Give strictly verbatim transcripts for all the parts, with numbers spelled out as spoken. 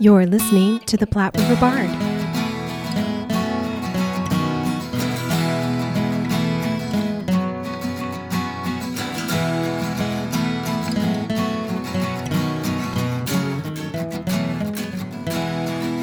You're listening to the Platte River Bard.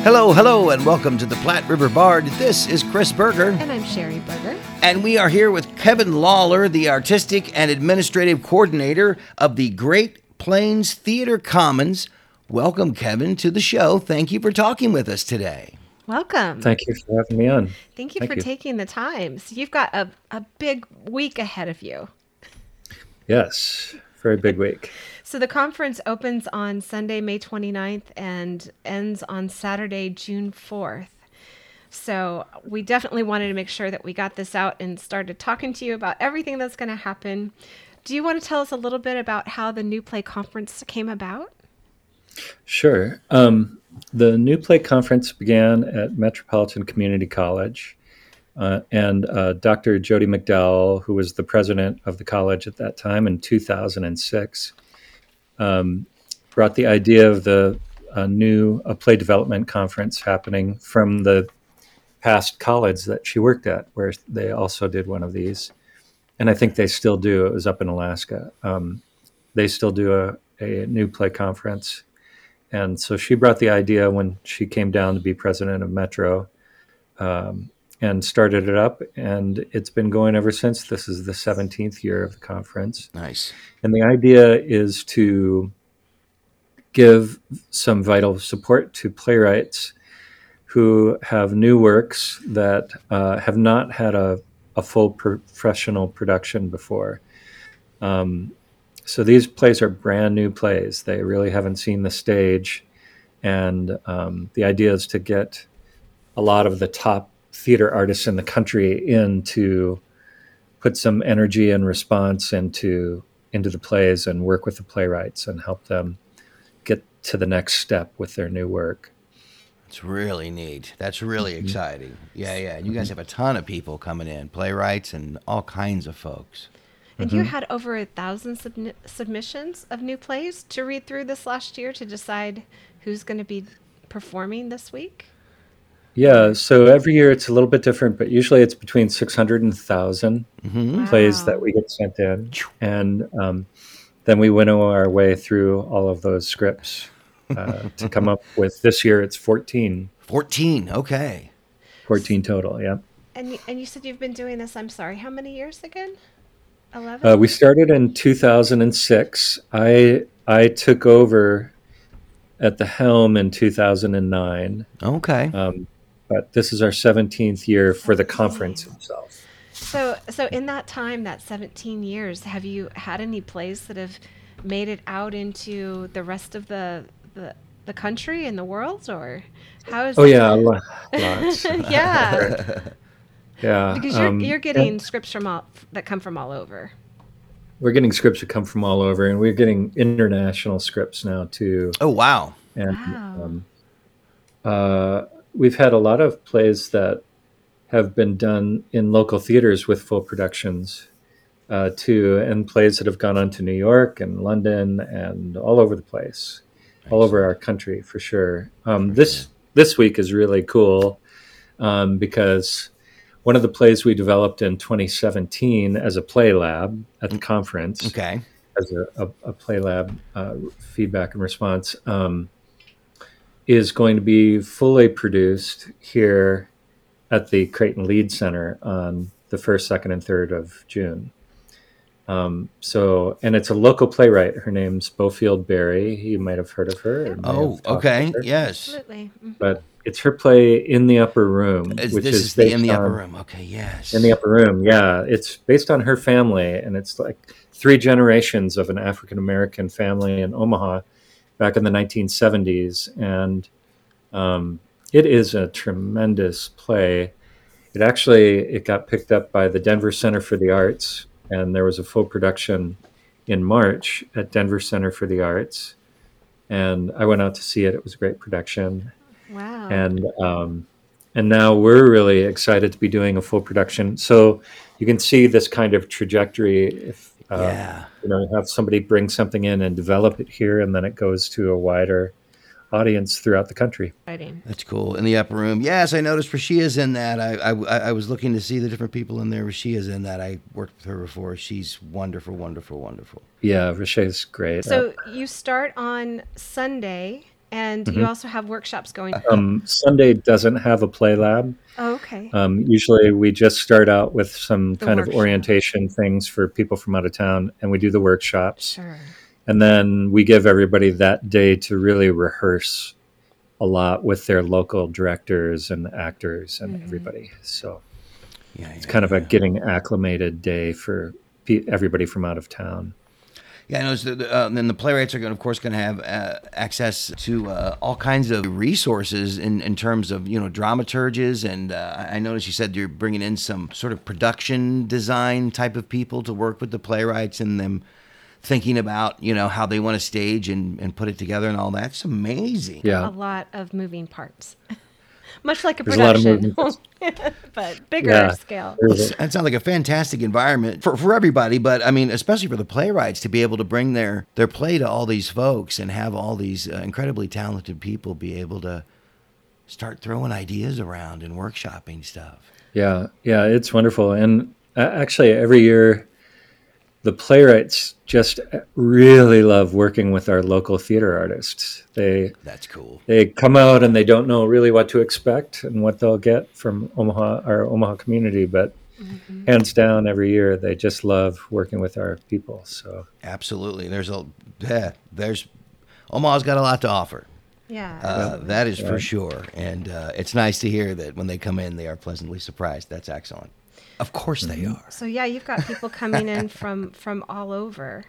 Hello, hello, and welcome to the Platte River Bard. This is Chris Berger. And I'm Sherry Berger. And we are here with Kevin Lawler, the Artistic and Administrative Coordinator of the Great Plains Theater Commons. Welcome, Kevin, to the show. Thank you for talking with us today. Welcome. Thank you for having me on. Thank you Thank for you. taking the time. So you've got a, a big week ahead of you. Yes, very big week. So the conference opens on Sunday, May twenty-ninth, and ends on Saturday, June fourth. So we definitely wanted to make sure that we got this out and started talking to you about everything that's going to happen. Do you want to tell us a little bit about how the New Play Conference came about? Sure. Um, the New Play Conference began at Metropolitan Community College, uh, and uh, Doctor Jody McDowell, who was the president of the college at that time in two thousand six, um, brought the idea of the uh, new uh, play development conference happening from the past college that she worked at, where they also did one of these. And I think they still do. It was up in Alaska. Um, they still do a, a New Play Conference. And so she brought the idea when she came down to be president of Metro, um, and started it up. And it's been going ever since. This is the seventeenth year of the conference. Nice. And the idea is to give some vital support to playwrights who have new works that uh, have not had a, a full professional production before. Um So these plays are brand new plays. They really haven't seen the stage. And um, the idea is to get a lot of the top theater artists in the country in to put some energy and response into, into the plays and work with the playwrights and help them get to the next step with their new work. It's really neat. That's really mm-hmm. exciting. Yeah, yeah. You guys have a ton of people coming in, playwrights and all kinds of folks. And mm-hmm. you had over a thousand sub- submissions of new plays to read through this last year to decide who's going to be performing this week? Yeah, so every year it's a little bit different, but usually it's between six hundred and one thousand mm-hmm. wow. plays that we get sent in. And um, then we winnow our way through all of those scripts uh, to come up with. This year it's fourteen. fourteen, okay. fourteen total, yeah. And, and you said you've been doing this, I'm sorry, how many years again? Uh, we started in two thousand six. I I took over at the helm in two thousand nine. Okay. Um, but this is our seventeenth year for the conference itself. So so in that time, that seventeen years, have you had any plays that have made it out into the rest of the the, the country and the world, or how is? Oh yeah, a lot. Lots. Yeah. Yeah, because you're um, you're getting scripts from all that come from all over. We're getting scripts that come from all over, and we're getting international scripts now too. Oh wow! And wow. Um, uh, we've had a lot of plays that have been done in local theaters with full productions uh, too, and plays that have gone on to New York and London and all over the place, nice. all over our country for sure. Um, for this sure. This week is really cool um, because. One of the plays we developed in twenty seventeen as a play lab at the conference, okay. as a, a, a play lab uh, feedback and response, um, is going to be fully produced here at the Creighton Leeds Center on the first, second, and third of June. Um, so, and it's a local playwright. Her name's Beaufield Berry. You might have heard of her. Oh, okay. Yes. Absolutely. Mm-hmm. But it's her play In the Upper Room, which this is, is the In the Upper Room. Okay. Yes. In the Upper Room. Yeah. It's based on her family, and it's like three generations of an African American family in Omaha back in the nineteen seventies. And, um, it is a tremendous play. It actually, it got picked up by the Denver Center for the Arts. And there was a full production in March at Denver Center for the Arts. And I went out to see it. It was a great production. Wow. And um, and now we're really excited to be doing a full production. So you can see this kind of trajectory. If uh, yeah. you know, have somebody bring something in and develop it here, and then it goes to a wider audience throughout the country. That's cool. In the Upper Room. Yes, I noticed Rashia's in that. I, I, I was looking to see the different people in there. Rashia's in that. I worked with her before. She's wonderful, wonderful, wonderful. Yeah, Rashia's great. So uh, you start on Sunday, and mm-hmm. you also have workshops going on. Um, Sunday doesn't have a play lab. Oh, okay. Um, usually we just start out with some the kind workshop. of orientation things for people from out of town, and we do the workshops. Sure. And then we give everybody that day to really rehearse a lot with their local directors and actors and mm-hmm. everybody. So yeah, it's yeah, kind of yeah. a getting acclimated day for pe- everybody from out of town. Yeah, I noticed that uh, then the playwrights are, going, of course, going to have uh, access to uh, all kinds of resources in, in terms of, you know, dramaturges. And uh, I noticed you said you're bringing in some sort of production design type of people to work with the playwrights and them thinking about, you know, how they want to stage and, and put it together and all that. It's amazing. Yeah. A lot of moving parts. Much like a There's production, a lot of but bigger yeah. scale. It sounds like a fantastic environment for, for everybody, but I mean, especially for the playwrights to be able to bring their, their play to all these folks and have all these uh, incredibly talented people be able to start throwing ideas around and workshopping stuff. Yeah, yeah, it's wonderful. And uh, actually every year, the playwrights just really love working with our local theater artists. They That's cool. They come out and they don't know really what to expect and what they'll get from Omaha, our Omaha community, but mm-hmm. hands down every year they just love working with our people. So absolutely. There's a yeah, there's Omaha's got a lot to offer. Yeah. Uh, that is yeah. for sure. And uh, it's nice to hear that when they come in they are pleasantly surprised. That's excellent. Of course they mm-hmm. are. So yeah, you've got people coming in from, from all over.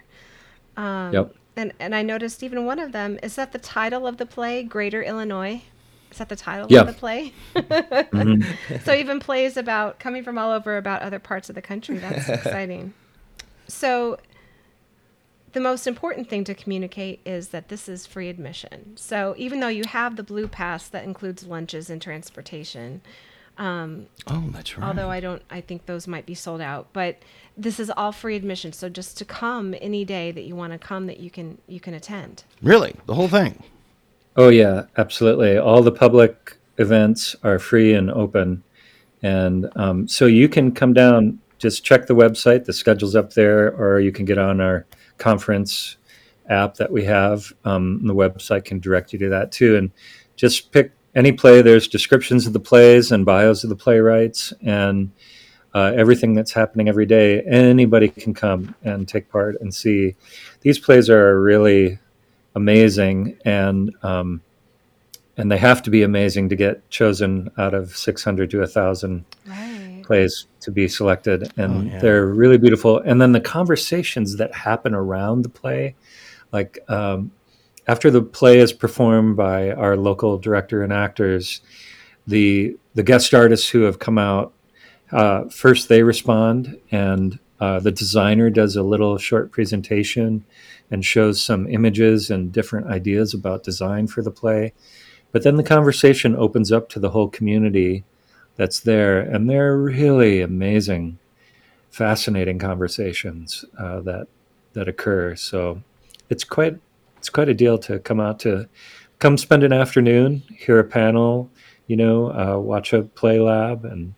Um, yep. And, and I noticed even one of them, is that the title of the play, Greater Illinois? Is that the title yeah. of the play? mm-hmm. So even plays about coming from all over about other parts of the country. That's exciting. So the most important thing to communicate is that this is free admission. So even though you have the Blue Pass that includes lunches and transportation, Um, oh, that's right. Although I don't, I think those might be sold out, but this is all free admission. So just to come any day that you want to come, that you can, you can attend. Really? The whole thing? Oh yeah, absolutely. All the public events are free and open. And, um, so you can come down, just check the website, the schedule's up there, or you can get on our conference app that we have. Um, the website can direct you to that too. And just pick any play. There's descriptions of the plays and bios of the playwrights and uh, everything that's happening every day. Anybody can come and take part and see. These plays are really amazing, and um, and they have to be amazing to get chosen out of six hundred to one thousand right. plays to be selected. And oh, yeah. they're really beautiful. And then the conversations that happen around the play, like um, after the play is performed by our local director and actors, the the guest artists who have come out, uh, first they respond, and uh, the designer does a little short presentation and shows some images and different ideas about design for the play. But then the conversation opens up to the whole community that's there, and they're really amazing, fascinating conversations uh, that that occur. So it's quite... It's quite a deal to come out to come spend an afternoon, hear a panel, you know, uh, watch a play lab and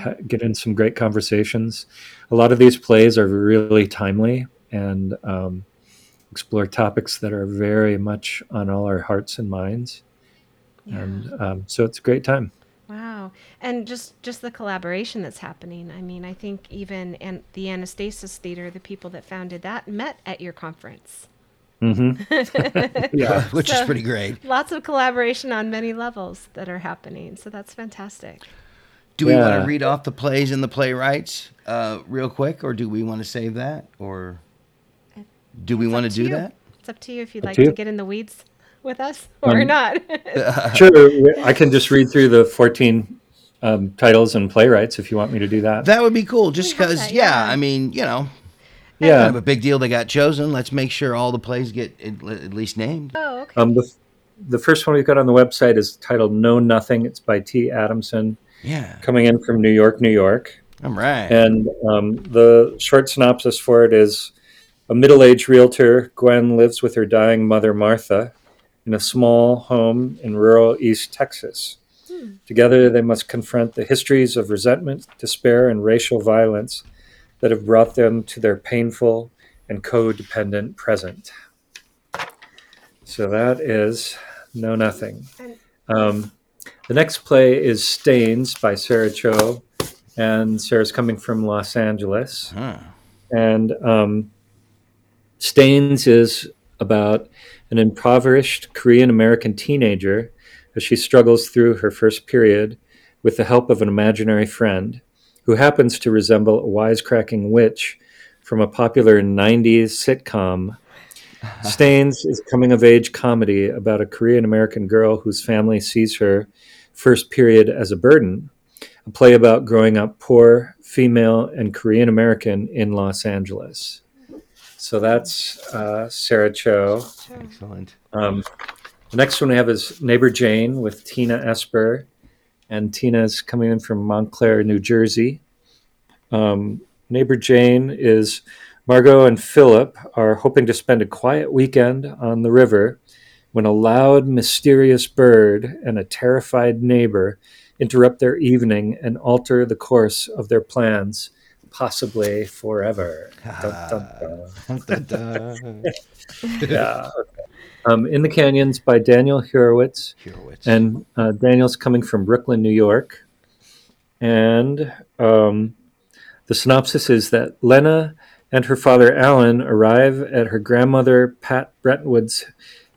ha- get in some great conversations. A lot of these plays are really timely and um, explore topics that are very much on all our hearts and minds. Yeah. And um, so it's a great time. Wow. And just, just the collaboration that's happening. I mean, I think even an- the Anastasis Theater, the people that founded that met at your conference. Mm-hmm. yeah, which so, is pretty great. Lots of collaboration on many levels that are happening, so that's fantastic. Do yeah. we want to read off the plays and the playwrights uh, real quick, or do we want to save that, or do it's we want to do you. that? It's up to you if you'd up like to, to get in the weeds with us or um, not. Sure, I can just read through the fourteen um, titles and playwrights if you want me to do that. That would be cool, just because, yeah, yeah, I mean, you know. Yeah, kind of a big deal they got chosen. Let's make sure all the plays get at least named. Oh, okay. Um, the, the first one we've got on the website is titled Know Nothing. It's by T. Adamson. Yeah. Coming in from New York, New York. All right. And um, the short synopsis for it is a middle-aged realtor, Gwen, lives with her dying mother, Martha, in a small home in rural East Texas. Hmm. Together, they must confront the histories of resentment, despair, and racial violence that have brought them to their painful and codependent present. So that is Know Nothing. Um, the next play is Stains by Sarah Cho, and Sarah's coming from Los Angeles. Huh. And um, Stains is about an impoverished Korean-American teenager as she struggles through her first period with the help of an imaginary friend who happens to resemble a wisecracking witch from a popular nineties sitcom. Stains is a coming-of-age comedy about a Korean-American girl whose family sees her first period as a burden, a play about growing up poor, female, and Korean-American in Los Angeles. So that's uh, Sarah Cho. Excellent. Um, the next one we have is Neighbor Jane with Tina Esper, and Tina's coming in from Montclair, New Jersey. Um, Neighbor Jane is... Margot and Philip are hoping to spend a quiet weekend on the river when a loud, mysterious bird and a terrified neighbor interrupt their evening and alter the course of their plans, possibly forever. Dun, dun, dun. Yeah. um, In the Canyons by Daniel Hurwitz. Hurwitz. And uh, Daniel's coming from Brooklyn, New York. And um, the synopsis is that Lena and her father, Alan, arrive at her grandmother, Pat Brentwood's,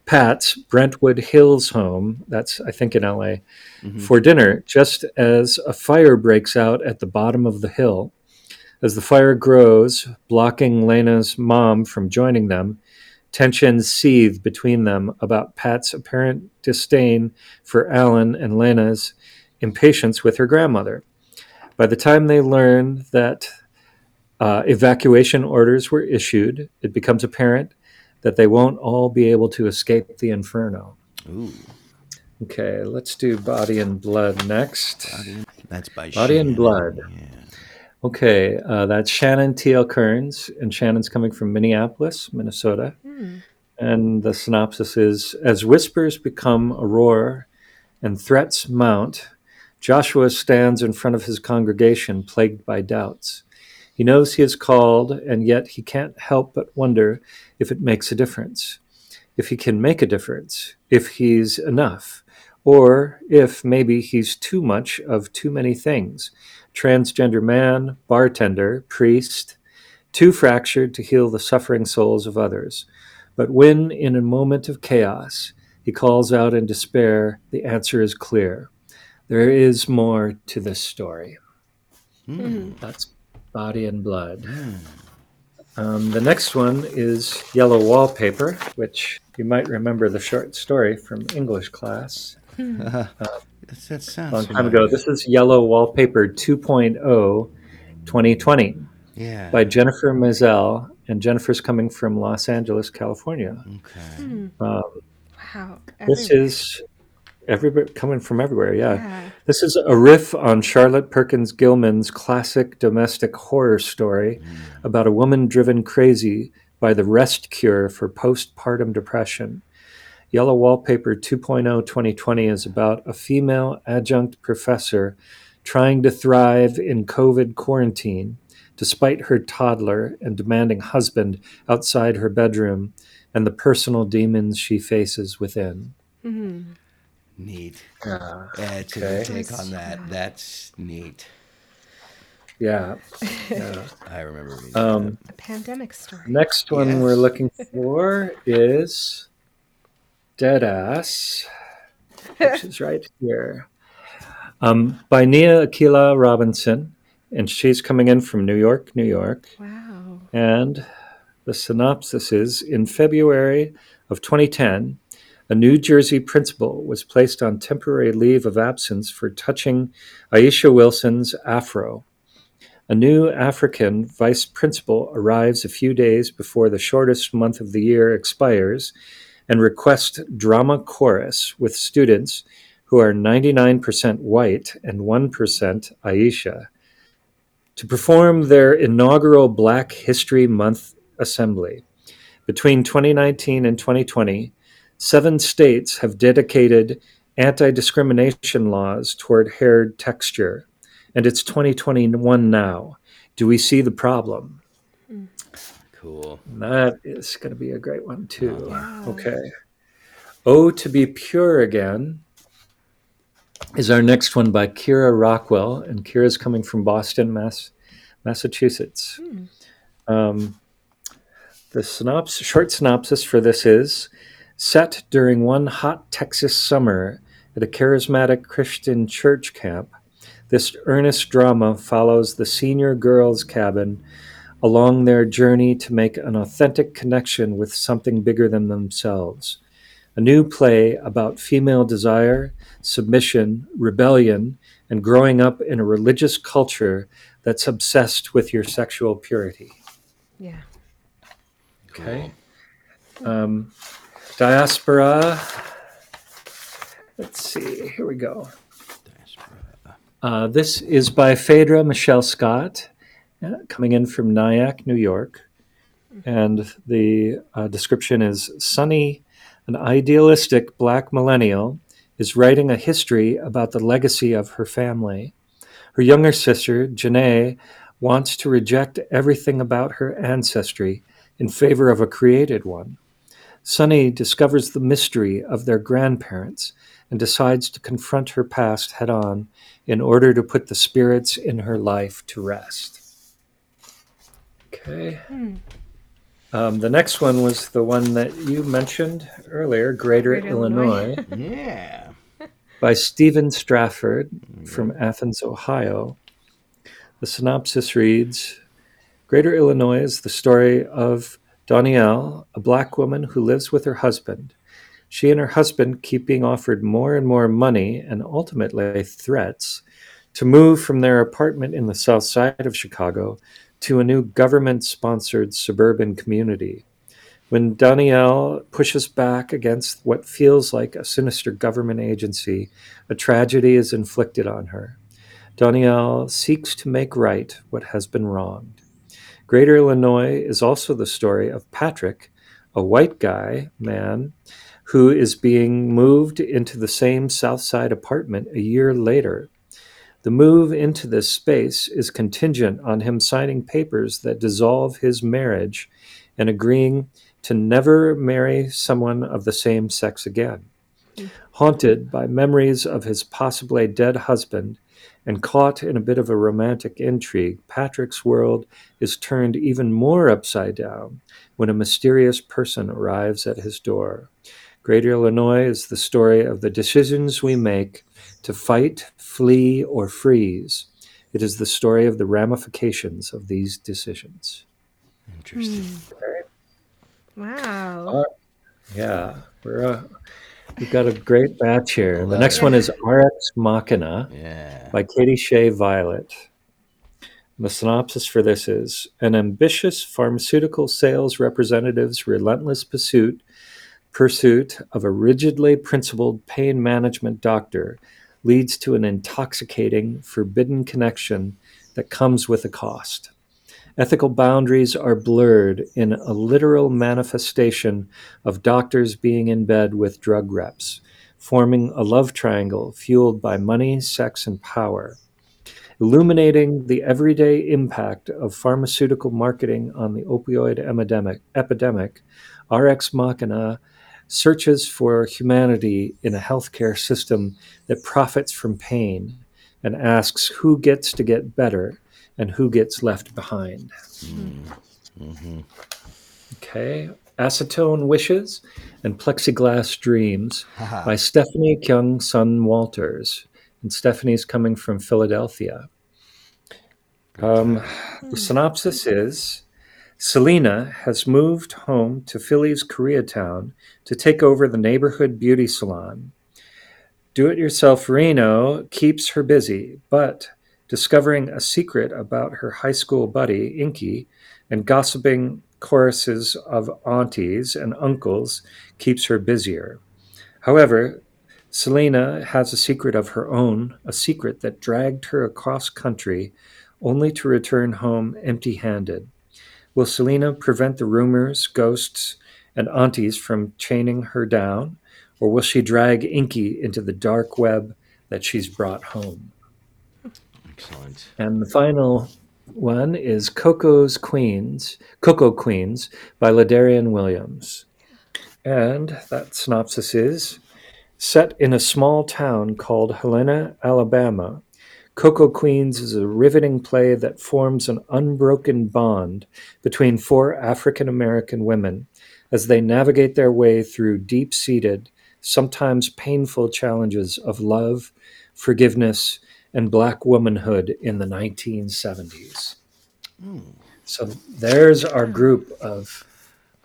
Pat's Brentwood Hills home, that's, I think, in L A, mm-hmm. for dinner, just as a fire breaks out at the bottom of the hill. As the fire grows, blocking Lena's mom from joining them, tensions seethe between them about Pat's apparent disdain for Alan and Lena's impatience with her grandmother. By the time they learn that Uh, evacuation orders were issued, it becomes apparent that they won't all be able to escape the inferno. Ooh. Okay, let's do Body and Blood next. Body, that's by Body Shannon. And Blood. Yeah. Okay, uh, that's Shannon T L. Kearns, and Shannon's coming from Minneapolis, Minnesota. Mm. And the synopsis is, as whispers become a roar and threats mount, Joshua stands in front of his congregation plagued by doubts. He knows he is called, and yet he can't help but wonder if it makes a difference, if he can make a difference, if he's enough, or if maybe he's too much of too many things. Transgender man, bartender, priest, too fractured to heal the suffering souls of others. But when, in a moment of chaos, he calls out in despair, the answer is clear. There is more to this story. Mm. That's Body and Blood. Mm. Um, the next one is Yellow Wallpaper, which you might remember the short story from English class. Mm. Uh, that, that sounds a long time ago. This is Yellow Wallpaper two point oh, twenty twenty, yeah. by Jennifer Mazzel, and Jennifer's coming from Los Angeles, California. Okay. Mm. Um, wow. Everywhere. This is everybody coming from everywhere, yeah. yeah. This is a riff on Charlotte Perkins Gilman's classic domestic horror story mm. about a woman driven crazy by the rest cure for postpartum depression. Yellow Wallpaper two point oh twenty twenty is about a female adjunct professor trying to thrive in COVID quarantine despite her toddler and demanding husband outside her bedroom and the personal demons she faces within. Mm-hmm. Neat. Uh, That's okay. A take on that. That's neat. Yeah. yeah. I remember reading um, that. A pandemic story. Next one yes. we're looking for is Deadass, which is right here, um, by Nia Akilah Robinson, and she's coming in from New York, New York. Wow. And the synopsis is, in February of twenty ten, a New Jersey principal was placed on temporary leave of absence for touching Aisha Wilson's afro. A new African vice principal arrives a few days before the shortest month of the year expires and requests drama chorus with students who are ninety-nine percent white and one percent Aisha to perform their inaugural Black History Month assembly. Between twenty nineteen and twenty twenty, Seven states have dedicated anti-discrimination laws toward hair texture, and it's twenty twenty-one now. Do we see the problem? Cool. And that is going to be a great one, too. Wow. Okay. Oh, To Be Pure Again is our next one by Kira Rockwell, and Kira's coming from Boston, Mass, Massachusetts. Mm. Um, the synopsis, short synopsis for this is, set during one hot Texas summer at a charismatic Christian church camp, this earnest drama follows the senior girls' cabin along their journey to make an authentic connection with something bigger than themselves. A new play about female desire, submission, rebellion, and growing up in a religious culture that's obsessed with your sexual purity. Yeah. Okay. Cool. Um, Diaspora. Let's see. Here we go. Uh, this is by Phaedra Michelle Scott, uh, coming in from Nyack, New York. And the uh, description is, Sunny, an idealistic black millennial, is writing a history about the legacy of her family. Her younger sister, Janae, wants to reject everything about her ancestry in favor of a created one. Sunny discovers the mystery of their grandparents and decides to confront her past head-on in order to put the spirits in her life to rest. Okay. Hmm. Um, the next one was the one that you mentioned earlier, Greater, Greater Illinois. Illinois. Yeah. By Stephen Strafford from Athens, Ohio. The synopsis reads, Greater Illinois is the story of Danielle, a black woman who lives with her husband. She and her husband keep being offered more and more money and ultimately threats to move from their apartment in the south side of Chicago to a new government-sponsored suburban community. When Danielle pushes back against what feels like a sinister government agency, a tragedy is inflicted on her. Danielle seeks to make right what has been wronged. Greater Illinois is also the story of Patrick, a white guy, man, who is being moved into the same South Side apartment a year later. The move into this space is contingent on him signing papers that dissolve his marriage and agreeing to never marry someone of the same sex again. Haunted by memories of his possibly dead husband, and caught in a bit of a romantic intrigue, Patrick's world is turned even more upside down when a mysterious person arrives at his door. Greater Illinois is the story of the decisions we make to fight, flee, or freeze. It is the story of the ramifications of these decisions. Interesting. Mm. Wow. Uh, yeah. We're... Uh, We've got a great batch here. The next it. one is Rx Machina yeah. by Katie Shea Violet. And the synopsis for this is, an ambitious pharmaceutical sales representative's relentless pursuit, pursuit of a rigidly principled pain management doctor leads to an intoxicating, forbidden connection that comes with a cost. Ethical boundaries are blurred in a literal manifestation of doctors being in bed with drug reps, forming a love triangle fueled by money, sex, and power. Illuminating the everyday impact of pharmaceutical marketing on the opioid epidemic, epidemic, Rx Machina searches for humanity in a healthcare system that profits from pain and asks who gets to get better and who gets left behind. Mm. Mm-hmm. Okay, Acetone Wishes and Plexiglass Dreams Aha. by Stephanie Kyung Sun Walters. And Stephanie's coming from Philadelphia. Um, mm. The synopsis is, Selena has moved home to Philly's Koreatown to take over the neighborhood beauty salon. Do-it-yourself Reno keeps her busy, but discovering a secret about her high school buddy, Inky, and gossiping choruses of aunties and uncles keeps her busier. However, Selena has a secret of her own, a secret that dragged her across country only to return home empty-handed. Will Selena prevent the rumors, ghosts, and aunties from chaining her down, or will she drag Inky into the dark web that she's brought home? Excellent. And the final one is Coco's Queens, Coco Queens by Ladarian Williams. And that synopsis is, set in a small town called Helena, Alabama, Coco Queens is a riveting play that forms an unbroken bond between four African-American women as they navigate their way through deep-seated, sometimes painful challenges of love, forgiveness, and Black womanhood in the nineteen seventies. Mm. So there's our group of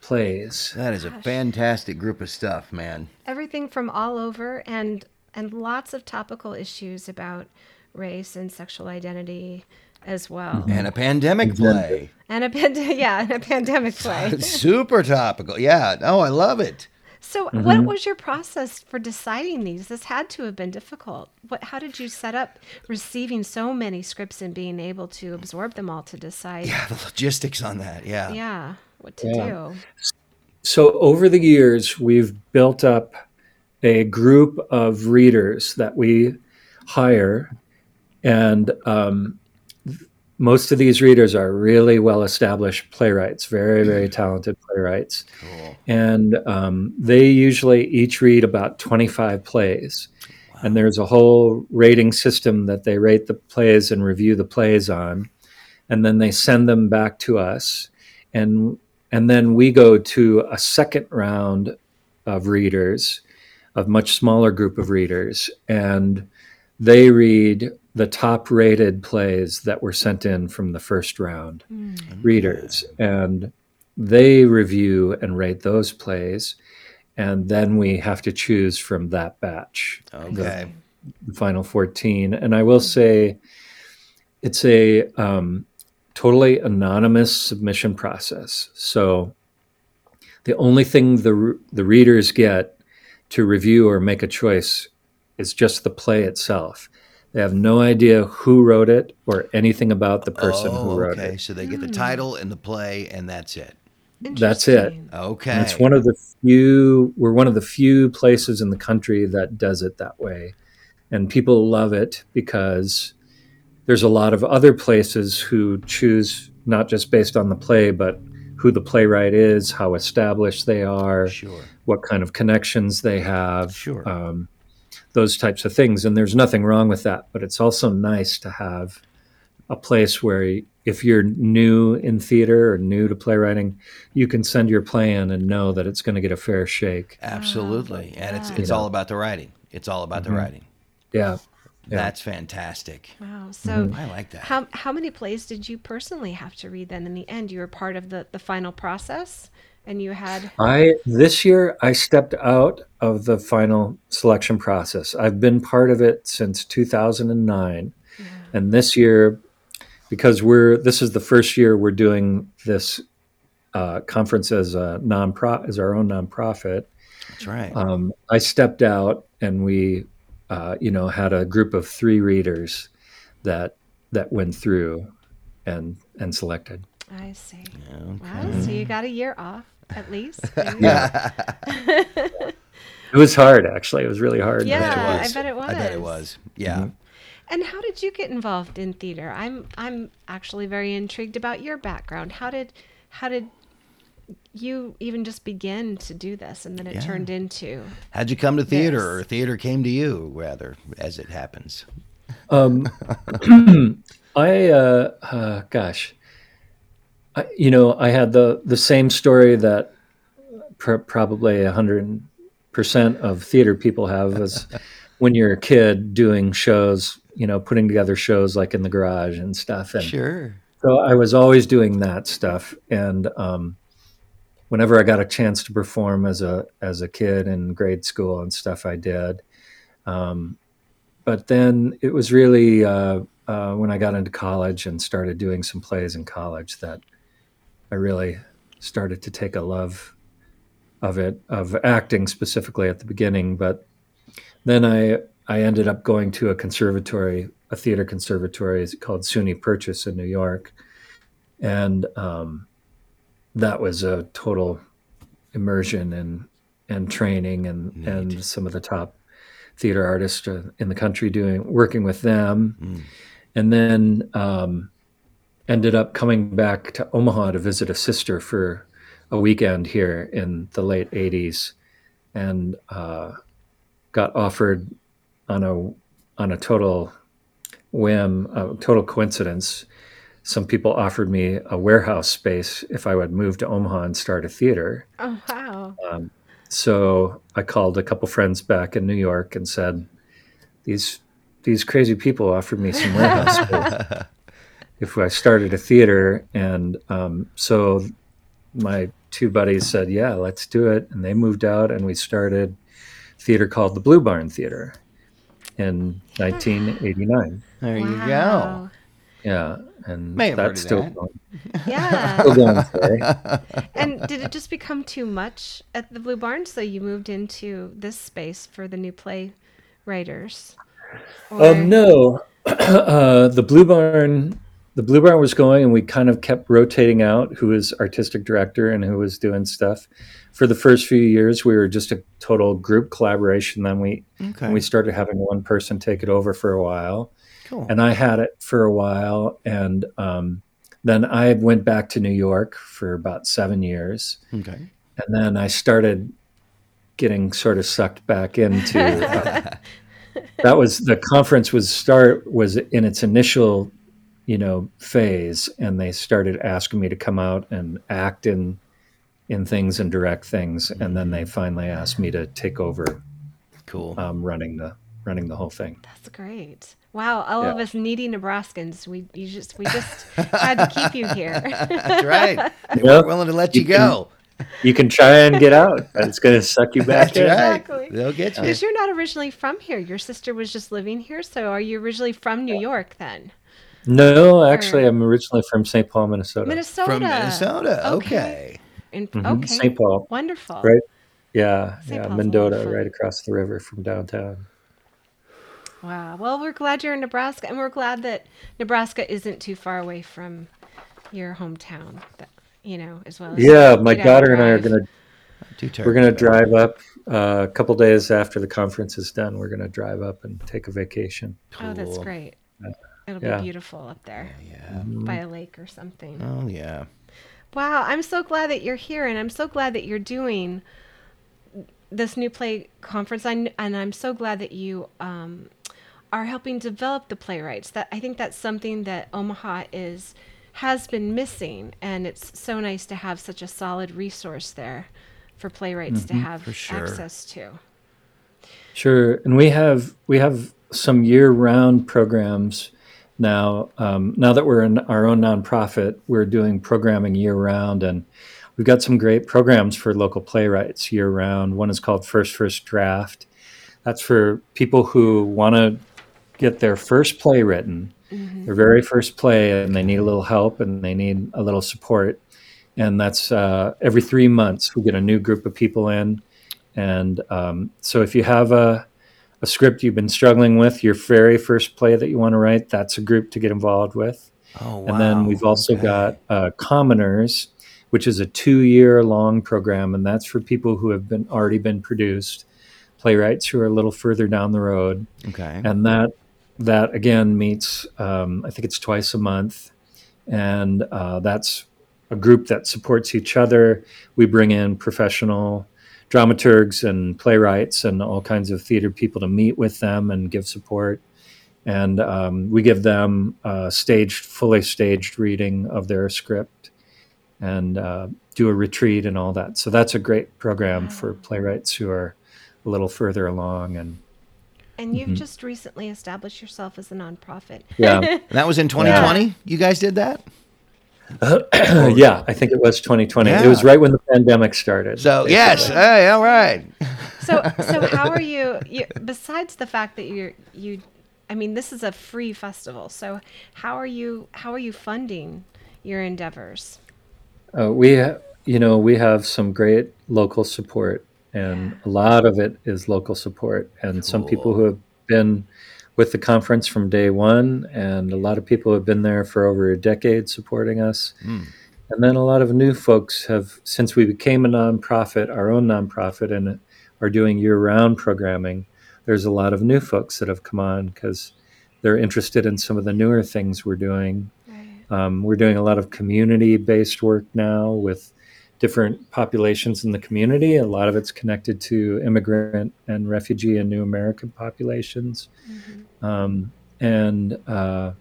plays. That is Gosh. a fantastic group of stuff, man. Everything from all over, and and lots of topical issues about race and sexual identity as well. And a pandemic play. And a pandemic, yeah, and a pandemic play. Super topical. Yeah. Oh, I love it. So mm-hmm. what was your process for deciding these? This had to have been difficult. What? How did you set up receiving so many scripts and being able to absorb them all to decide? Yeah, the logistics on that. Yeah. Yeah, what to yeah. do. So over the years, we've built up a group of readers that we hire. And um, most of these readers are really well-established playwrights, very, very talented playwrights. Cool. And um, they usually each read about twenty-five plays. Wow. And there's a whole rating system that they rate the plays and review the plays on. And then they send them back to us. And, and then we go to a second round of readers, a much smaller group of readers. And they read the top-rated plays that were sent in from the first round mm. readers, and they review and rate those plays, and then we have to choose from that batch, okay, the, the final fourteen. And I will say it's a um, totally anonymous submission process. So the only thing the the readers get to review or make a choice is just the play itself. They have no idea who wrote it or anything about the person oh, who wrote okay. it. Okay, so they get the title and the play, and that's it. That's it. Okay. And it's one of the few, we're one of the few places in the country that does it that way. And people love it because there's a lot of other places who choose not just based on the play, but who the playwright is, how established they are, sure. what kind of connections they have. Sure. Um, those types of things. And there's nothing wrong with that, but it's also nice to have a place where if you're new in theater or new to playwriting, you can send your play in and know that it's going to get a fair shake. Absolutely. Wow. And it's it's yeah. all about the writing. It's all about mm-hmm. the writing. Yeah. yeah. That's fantastic. Wow. So mm-hmm. I like that. How how many plays did you personally have to read then in the end? You were part of the, the final process? And you had I this year I stepped out of the final selection process. I've been part of it since two thousand nine. Yeah. And this year, because we're this is the first year we're doing this uh, conference as a non-profit, as our own nonprofit. That's right. Um, I stepped out, and we, uh, you know, had a group of three readers that that went through and and selected. I see. Okay. Wow. So you got a year off. At least. Yeah. It was hard, actually. It was really hard. Yeah, I bet it was. I bet it was. I bet it was. Yeah. Mm-hmm. And how did you get involved in theater? I'm I'm actually very intrigued about your background. How did how did you even just begin to do this, and then it yeah. turned into? How'd you come to theater, this? or theater came to you, rather, as it happens? Um, I uh, uh, gosh. I, you know, I had the, the same story that pr- probably one hundred percent of theater people have is when you're a kid doing shows, you know, putting together shows like in the garage and stuff. And sure. So I was always doing that stuff. And um, whenever I got a chance to perform as a as a kid in grade school and stuff, I did. Um, but then it was really uh, uh, when I got into college and started doing some plays in college that I really started to take a love of it, of acting specifically at the beginning. But then I I ended up going to a conservatory, a theater conservatory called SUNY Purchase in New York. And um, that was a total immersion and and training and Neat. and some of the top theater artists in the country doing working with them, mm. and then um, ended up coming back to Omaha to visit a sister for a weekend here in the late eighties, and uh, got offered on a on a total whim, a total coincidence. Some people offered me a warehouse space if I would move to Omaha and start a theater. Oh, wow. Um, so I called a couple friends back in New York and said, these these crazy people offered me some warehouse space if I started a theater. And um, so my two buddies said, yeah, let's do it. And they moved out and we started a theater called the Blue Barn Theater in nineteen eighty-nine. There wow. you go. Yeah. And May have that's still that. going. Yeah. Still going today. And did it just become too much at the Blue Barn? So you moved into this space for the new play writers? Or... Um, no. uh, the Blue Barn, the Blue Barn was going, and we kind of kept rotating out who was artistic director and who was doing stuff. For the first few years, we were just a total group collaboration. Then we okay. we started having one person take it over for a while. Cool. And I had it for a while, and um, then I went back to New York for about seven years. Okay. And then I started getting sort of sucked back into. Uh, that was the conference was start was in its initial, you know, phase, and they started asking me to come out and act in, in things and direct things, mm-hmm. and then they finally asked me to take over. Cool. Um, running the running the whole thing. That's great. Wow, all yeah. of us needy Nebraskans. We you just we just had to keep you here. That's right. They well, weren't willing to let you, you go. Can, you can try and get out, but it's going to suck you back. That's in. Right. Exactly. They'll get you. Because you're not originally from here. Your sister was just living here. So are you originally from New York then? No, actually, or... I'm originally from Saint Paul, Minnesota. Minnesota. From Minnesota. Okay. In, mm-hmm. Okay. Saint Paul. Wonderful. Right. Yeah. Saint yeah. Paul's Mendota, wonderful. Right across the river from downtown. Wow. Well, we're glad you're in Nebraska, and we're glad that Nebraska isn't too far away from your hometown, you know, as well. As yeah, my daughter and I are going to, we're going to drive up uh, a couple days after the conference is done. We're going to drive up and take a vacation. Cool. Oh, that's great. Uh, It'll yeah. be beautiful up there yeah, yeah. by a lake or something. Oh, yeah. Wow. I'm so glad that you're here, and I'm so glad that you're doing this new play conference. I, and I'm so glad that you, um, are helping develop the playwrights. That I think that's something that Omaha is has been missing, and it's so nice to have such a solid resource there for playwrights mm-hmm, to have for sure. access to. Sure, and we have we have some year-round programs now. Um, now that we're in our own nonprofit, we're doing programming year-round, and we've got some great programs for local playwrights year-round. One is called First First Draft. That's for people who want to get their first play written, mm-hmm. their very first play, and they need a little help and they need a little support. And that's uh, every three months we get a new group of people in. And um, so if you have a, a script you've been struggling with, your very first play that you want to write, that's a group to get involved with. Oh, wow. And then we've also okay. got uh, Commoners, which is a two-year long program, and that's for people who have been already been produced, playwrights who are a little further down the road. Okay. And that that again meets um, I think it's twice a month, and uh, that's a group that supports each other. We bring in professional dramaturgs and playwrights and all kinds of theater people to meet with them and give support, and um, we give them a staged, fully staged reading of their script and uh, do a retreat and all that. So that's a great program wow. for playwrights who are a little further along. And and you've mm-hmm. just recently established yourself as a nonprofit. Yeah. And that was in twenty twenty? Yeah. You guys did that? Uh, yeah, I think it was twenty twenty. Yeah. It was right when the pandemic started. So, basically. Yes. Hey, all right. So, so how are you, you, besides the fact that you're, you, I mean, this is a free festival. So how are you, how are you funding your endeavors? Uh, we, ha- you know, we have some great local support. And a lot of it is local support, and cool. some people who have been with the conference from day one, and a lot of people who have been there for over a decade supporting us. Mm. And then a lot of new folks have, since we became a nonprofit, our own nonprofit, and are doing year-round programming, there's a lot of new folks that have come on because they're interested in some of the newer things we're doing. Right. Um, we're doing a lot of community-based work now with different populations in the community. A lot of it's connected to immigrant and refugee and new American populations. Mm-hmm. Um, and uh,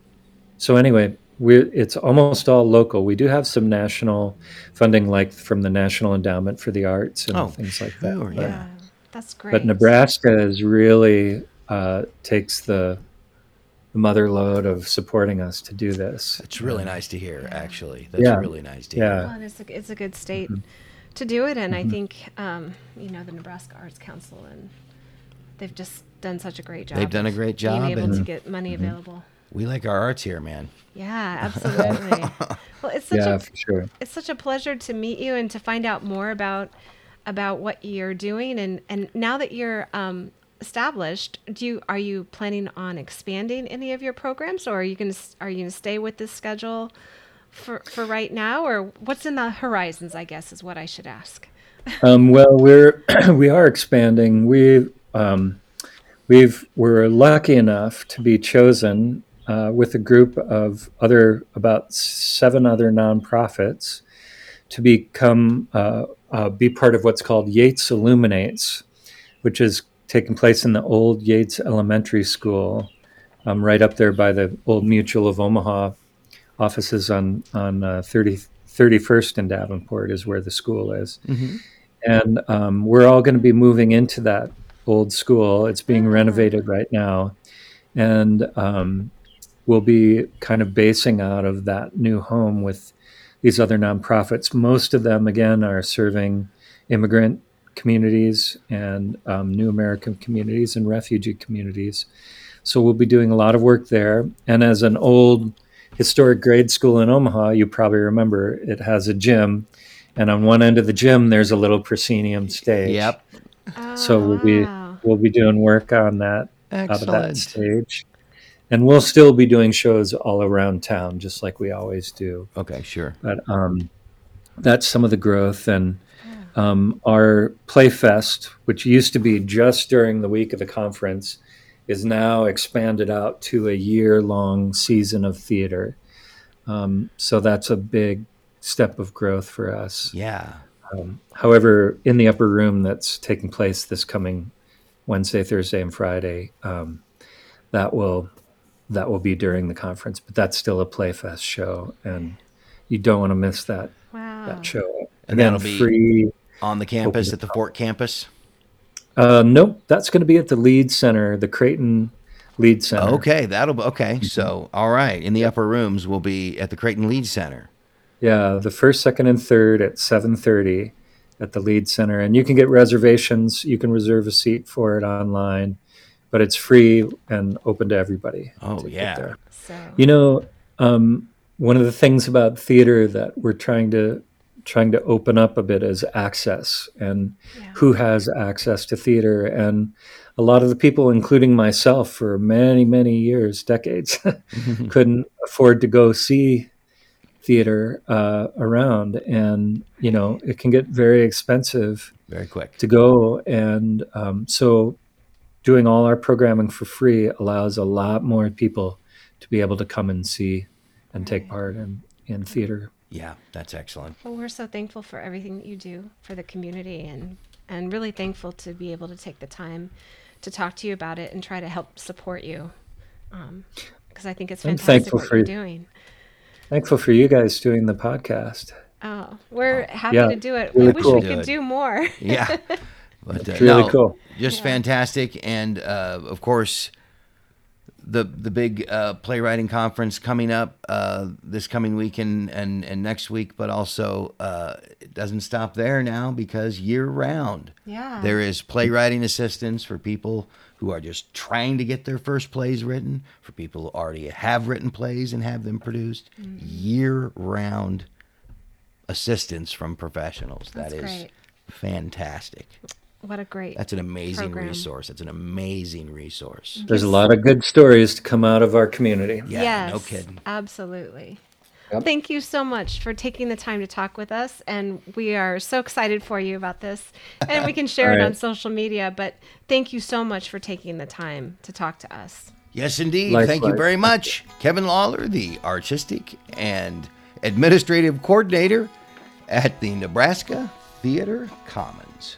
so anyway, we're, it's almost all local. We do have some national funding, like from the National Endowment for the Arts and oh, things like that. Sure, but, yeah, that's great. But Nebraska is really uh, takes the, the mother load of supporting us to do this. It's really nice to hear, yeah. actually. That's yeah. really nice to hear. Yeah. Well, and it's, a, it's a good state mm-hmm. to do it. And mm-hmm. I think, um, you know, the Nebraska Arts Council, and they've just done such a great job. They've done a great job. Being able and, to get money mm-hmm. available. We like our arts here, man. Yeah, absolutely. Well, it's such yeah, a for sure. it's such a pleasure to meet you and to find out more about about what you're doing. And, and now that you're um, established, do you are you planning on expanding any of your programs, or are you gonna are you gonna stay with this schedule for for right now, or what's in the horizons? I guess is what I should ask. um, well, we're we are expanding. We um, we've we're lucky enough to be chosen. Uh, with a group of other, about seven other nonprofits, to become, uh, uh, be part of what's called Yates Illuminates, which is taking place in the old Yates Elementary School, um, right up there by the old Mutual of Omaha offices on, on uh, thirty, thirty-first in Davenport is where the school is. Mm-hmm. And um, we're all going to be moving into that old school. It's being renovated right now. And um, we'll be kind of basing out of that new home with these other nonprofits. Most of them, again, are serving immigrant communities and um, new American communities and refugee communities. So we'll be doing a lot of work there. And as an old historic grade school in Omaha, you probably remember, it has a gym. And on one end of the gym, there's a little proscenium stage. Yep. Oh, so we'll be, we'll be doing work on that. Excellent. Out of that stage. And we'll still be doing shows all around town, just like we always do. Okay, sure. But um, that's some of the growth. And um, our Playfest, which used to be just during the week of the conference, is now expanded out to a year-long season of theater. Um, so that's a big step of growth for us. Yeah. Um, however, In the Upper Room, that's taking place this coming Wednesday, Thursday, and Friday, um, that will that will be during the conference, but that's still a Playfest show, and you don't want to miss that wow. that show. And that'll be free on the campus at the Fort campus. Uh, nope, that's going to be at the Leeds Center, the Creighton Leeds Center. Okay, that'll be okay. Mm-hmm. So, all right, In the Upper Rooms will be at the Creighton Leeds Center. Yeah, the first, second, and third at seven thirty. At the Leeds Center, and you can get reservations. You can reserve a seat for it online, but it's free and open to everybody. Oh to yeah! Get there. So. You know, um, one of the things about theater that we're trying to trying to open up a bit is access, and yeah. who has access to theater. And a lot of the people, including myself, for many many years, decades, couldn't afford to go see theater uh, around, and you know it can get very expensive very quick to go, and um, so doing all our programming for free allows a lot more people to be able to come and see and take part in, in theater. Yeah, that's excellent. Well, we're so thankful for everything that you do for the community, and and really thankful to be able to take the time to talk to you about it and try to help support you, um, because I think it's fantastic what you're doing. Thankful for you guys doing the podcast. Oh, we're happy yeah, to do it. Really I wish cool. we could do, do more. Yeah. But, uh, really no, cool. Just yeah. fantastic. And, uh, of course, the the big uh, playwriting conference coming up uh, this coming week and, and, and next week. But also, uh, it doesn't stop there now, because year-round yeah. there is playwriting assistance for people who are just trying to get their first plays written, for people who already have written plays and have them produced, mm-hmm. year-round assistance from professionals. That's that is great. Fantastic. What a great That's an amazing program. resource. It's an amazing resource. There's a lot of good stories to come out of our community. Yeah, yes, no kidding. Absolutely. Yep. Thank you so much for taking the time to talk with us. And we are so excited for you about this. And we can share it right. on social media. But thank you so much for taking the time to talk to us. Yes, indeed. Likewise. Thank you very much. Kevin Lawler, the Artistic and Administrative Coordinator at the Nebraska Theater Commons.